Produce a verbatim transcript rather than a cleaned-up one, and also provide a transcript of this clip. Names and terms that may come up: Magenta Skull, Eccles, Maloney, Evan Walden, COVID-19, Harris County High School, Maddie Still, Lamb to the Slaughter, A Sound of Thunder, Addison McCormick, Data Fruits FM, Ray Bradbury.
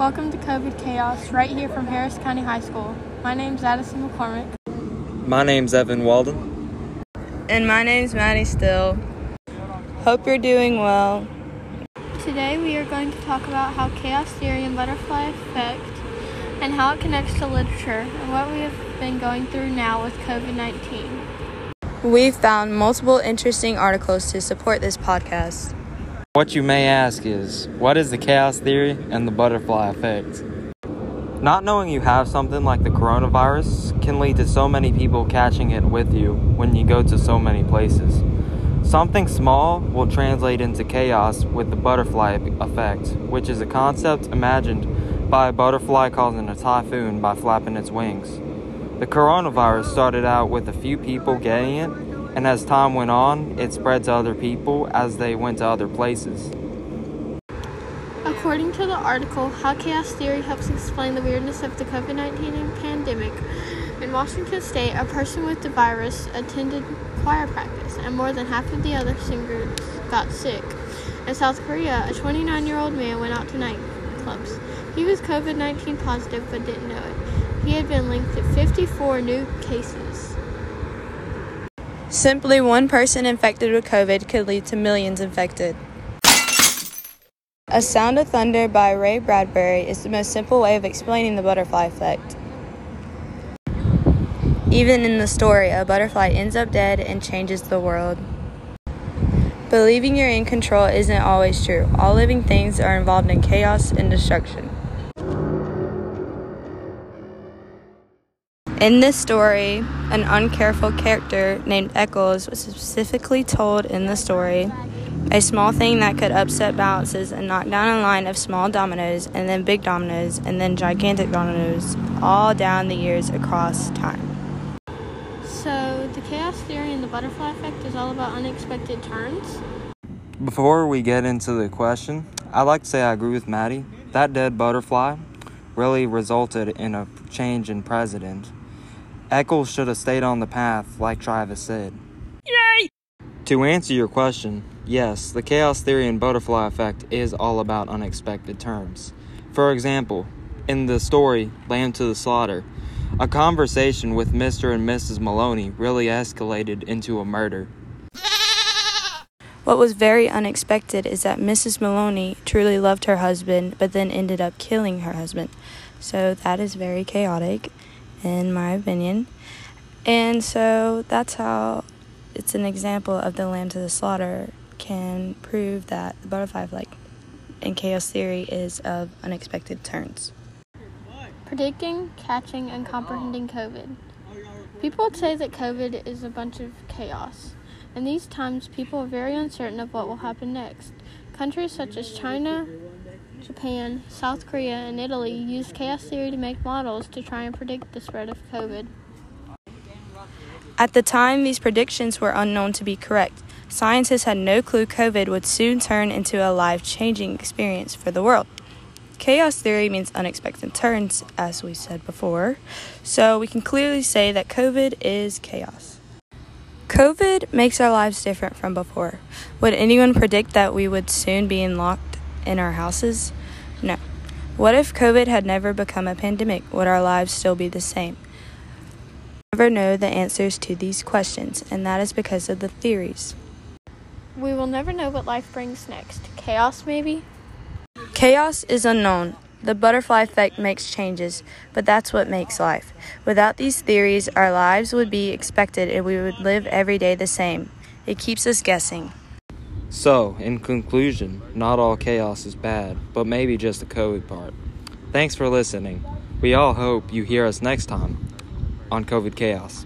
Welcome to COVID Chaos, right here from Harris County High School. My name's Addison McCormick. My name's Evan Walden. And my name's Maddie Still. Hope you're doing well. Today we are going to talk about how chaos theory and butterfly effect and how it connects to literature and what we have been going through now with COVID nineteen. We've found multiple interesting articles to support this podcast. What you may ask is, what is the chaos theory and the butterfly effect? Not knowing you have something like the coronavirus can lead to so many people catching it with you when you go to so many places. Something small will translate into chaos with the butterfly effect, which is a concept imagined by a butterfly causing a typhoon by flapping its wings. The coronavirus started out with a few people getting it, and as time went on, it spread to other people as they went to other places. According to the article, How Chaos Theory Helps Explain the Weirdness of the COVID nineteen Pandemic, in Washington State, a person with the virus attended choir practice, and more than half of the other singers got sick. In South Korea, a twenty-nine-year-old man went out to nightclubs. He was COVID nineteen positive but didn't know it. He had been linked to fifty-four new cases. Simply one person infected with COVID could lead to millions infected. A Sound of Thunder by Ray Bradbury is the most simple way of explaining the butterfly effect. Even in the story, a butterfly ends up dead and changes the world. Believing you're in control isn't always true. All living things are involved in chaos and destruction. In this story, an uncareful character named Eccles was specifically told in the story a small thing that could upset balances and knock down a line of small dominoes and then big dominoes and then gigantic dominoes all down the years across time. So the chaos theory and the butterfly effect is all about unexpected turns. Before we get into the question, I'd like to say I agree with Maddie. That dead butterfly really resulted in a change in president. Eccles should have stayed on the path, like Travis said. Yay! To answer your question, yes, the chaos theory and butterfly effect is all about unexpected turns. For example, in the story, Lamb to the Slaughter, a conversation with Mister and Missus Maloney really escalated into a murder. What was very unexpected is that Missus Maloney truly loved her husband, but then ended up killing her husband. So that is very chaotic, in my opinion. And so that's how it's an example of the Lamb to the Slaughter can prove that the butterfly effect and chaos theory is of unexpected turns. Predicting, catching, and comprehending COVID. People would say that COVID is a bunch of chaos. In these times, people are very uncertain of what will happen next. Countries such as China, Japan, South Korea, and Italy use chaos theory to make models to try and predict the spread of COVID. At the time, these predictions were unknown to be correct. Scientists had no clue COVID would soon turn into a life-changing experience for the world. Chaos theory means unexpected turns, as we said before, so we can clearly say that COVID is chaos. COVID makes our lives different from before. Would anyone predict that we would soon be locked in our houses? No. What if COVID had never become a pandemic? Would our lives still be the same? We'll never know the answers to these questions, and that is because of the theories. We will never know what life brings next. Chaos, maybe? Chaos is unknown. The butterfly effect makes changes, but that's what makes life. Without these theories, our lives would be expected and we would live every day the same. It keeps us guessing. So, in conclusion, not all chaos is bad, but maybe just the COVID part. Thanks for listening. We all hope you hear us next time on COVID Chaos.